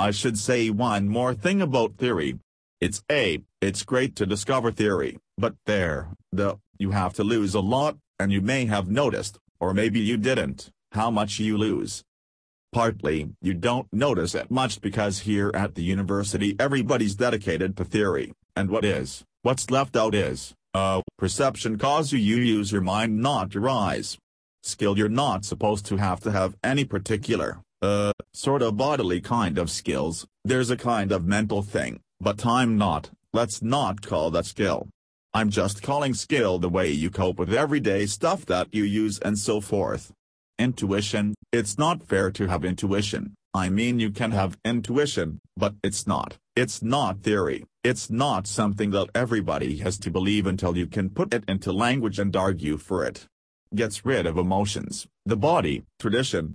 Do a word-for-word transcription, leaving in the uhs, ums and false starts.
I should say one more thing about theory. It's a, it's great to discover theory, but there, the, you have to lose a lot, and you may have noticed, or maybe you didn't, how much you lose. Partly, you don't notice it much because here at the university everybody's dedicated to theory, and what is, what's left out is, uh, perception cause you you use your mind not your eyes. Skill you're not supposed to have to have any particular, uh, sort of bodily kind of skills, there's a kind of mental thing, but I'm not, let's not call that skill. I'm just calling skill the way you cope with everyday stuff that you use and so forth. Intuition, it's not fair to have intuition, I mean you can have intuition, but it's not, it's not theory, it's not something that everybody has to believe until you can put it into language and argue for it. Gets rid of emotions, the body, tradition,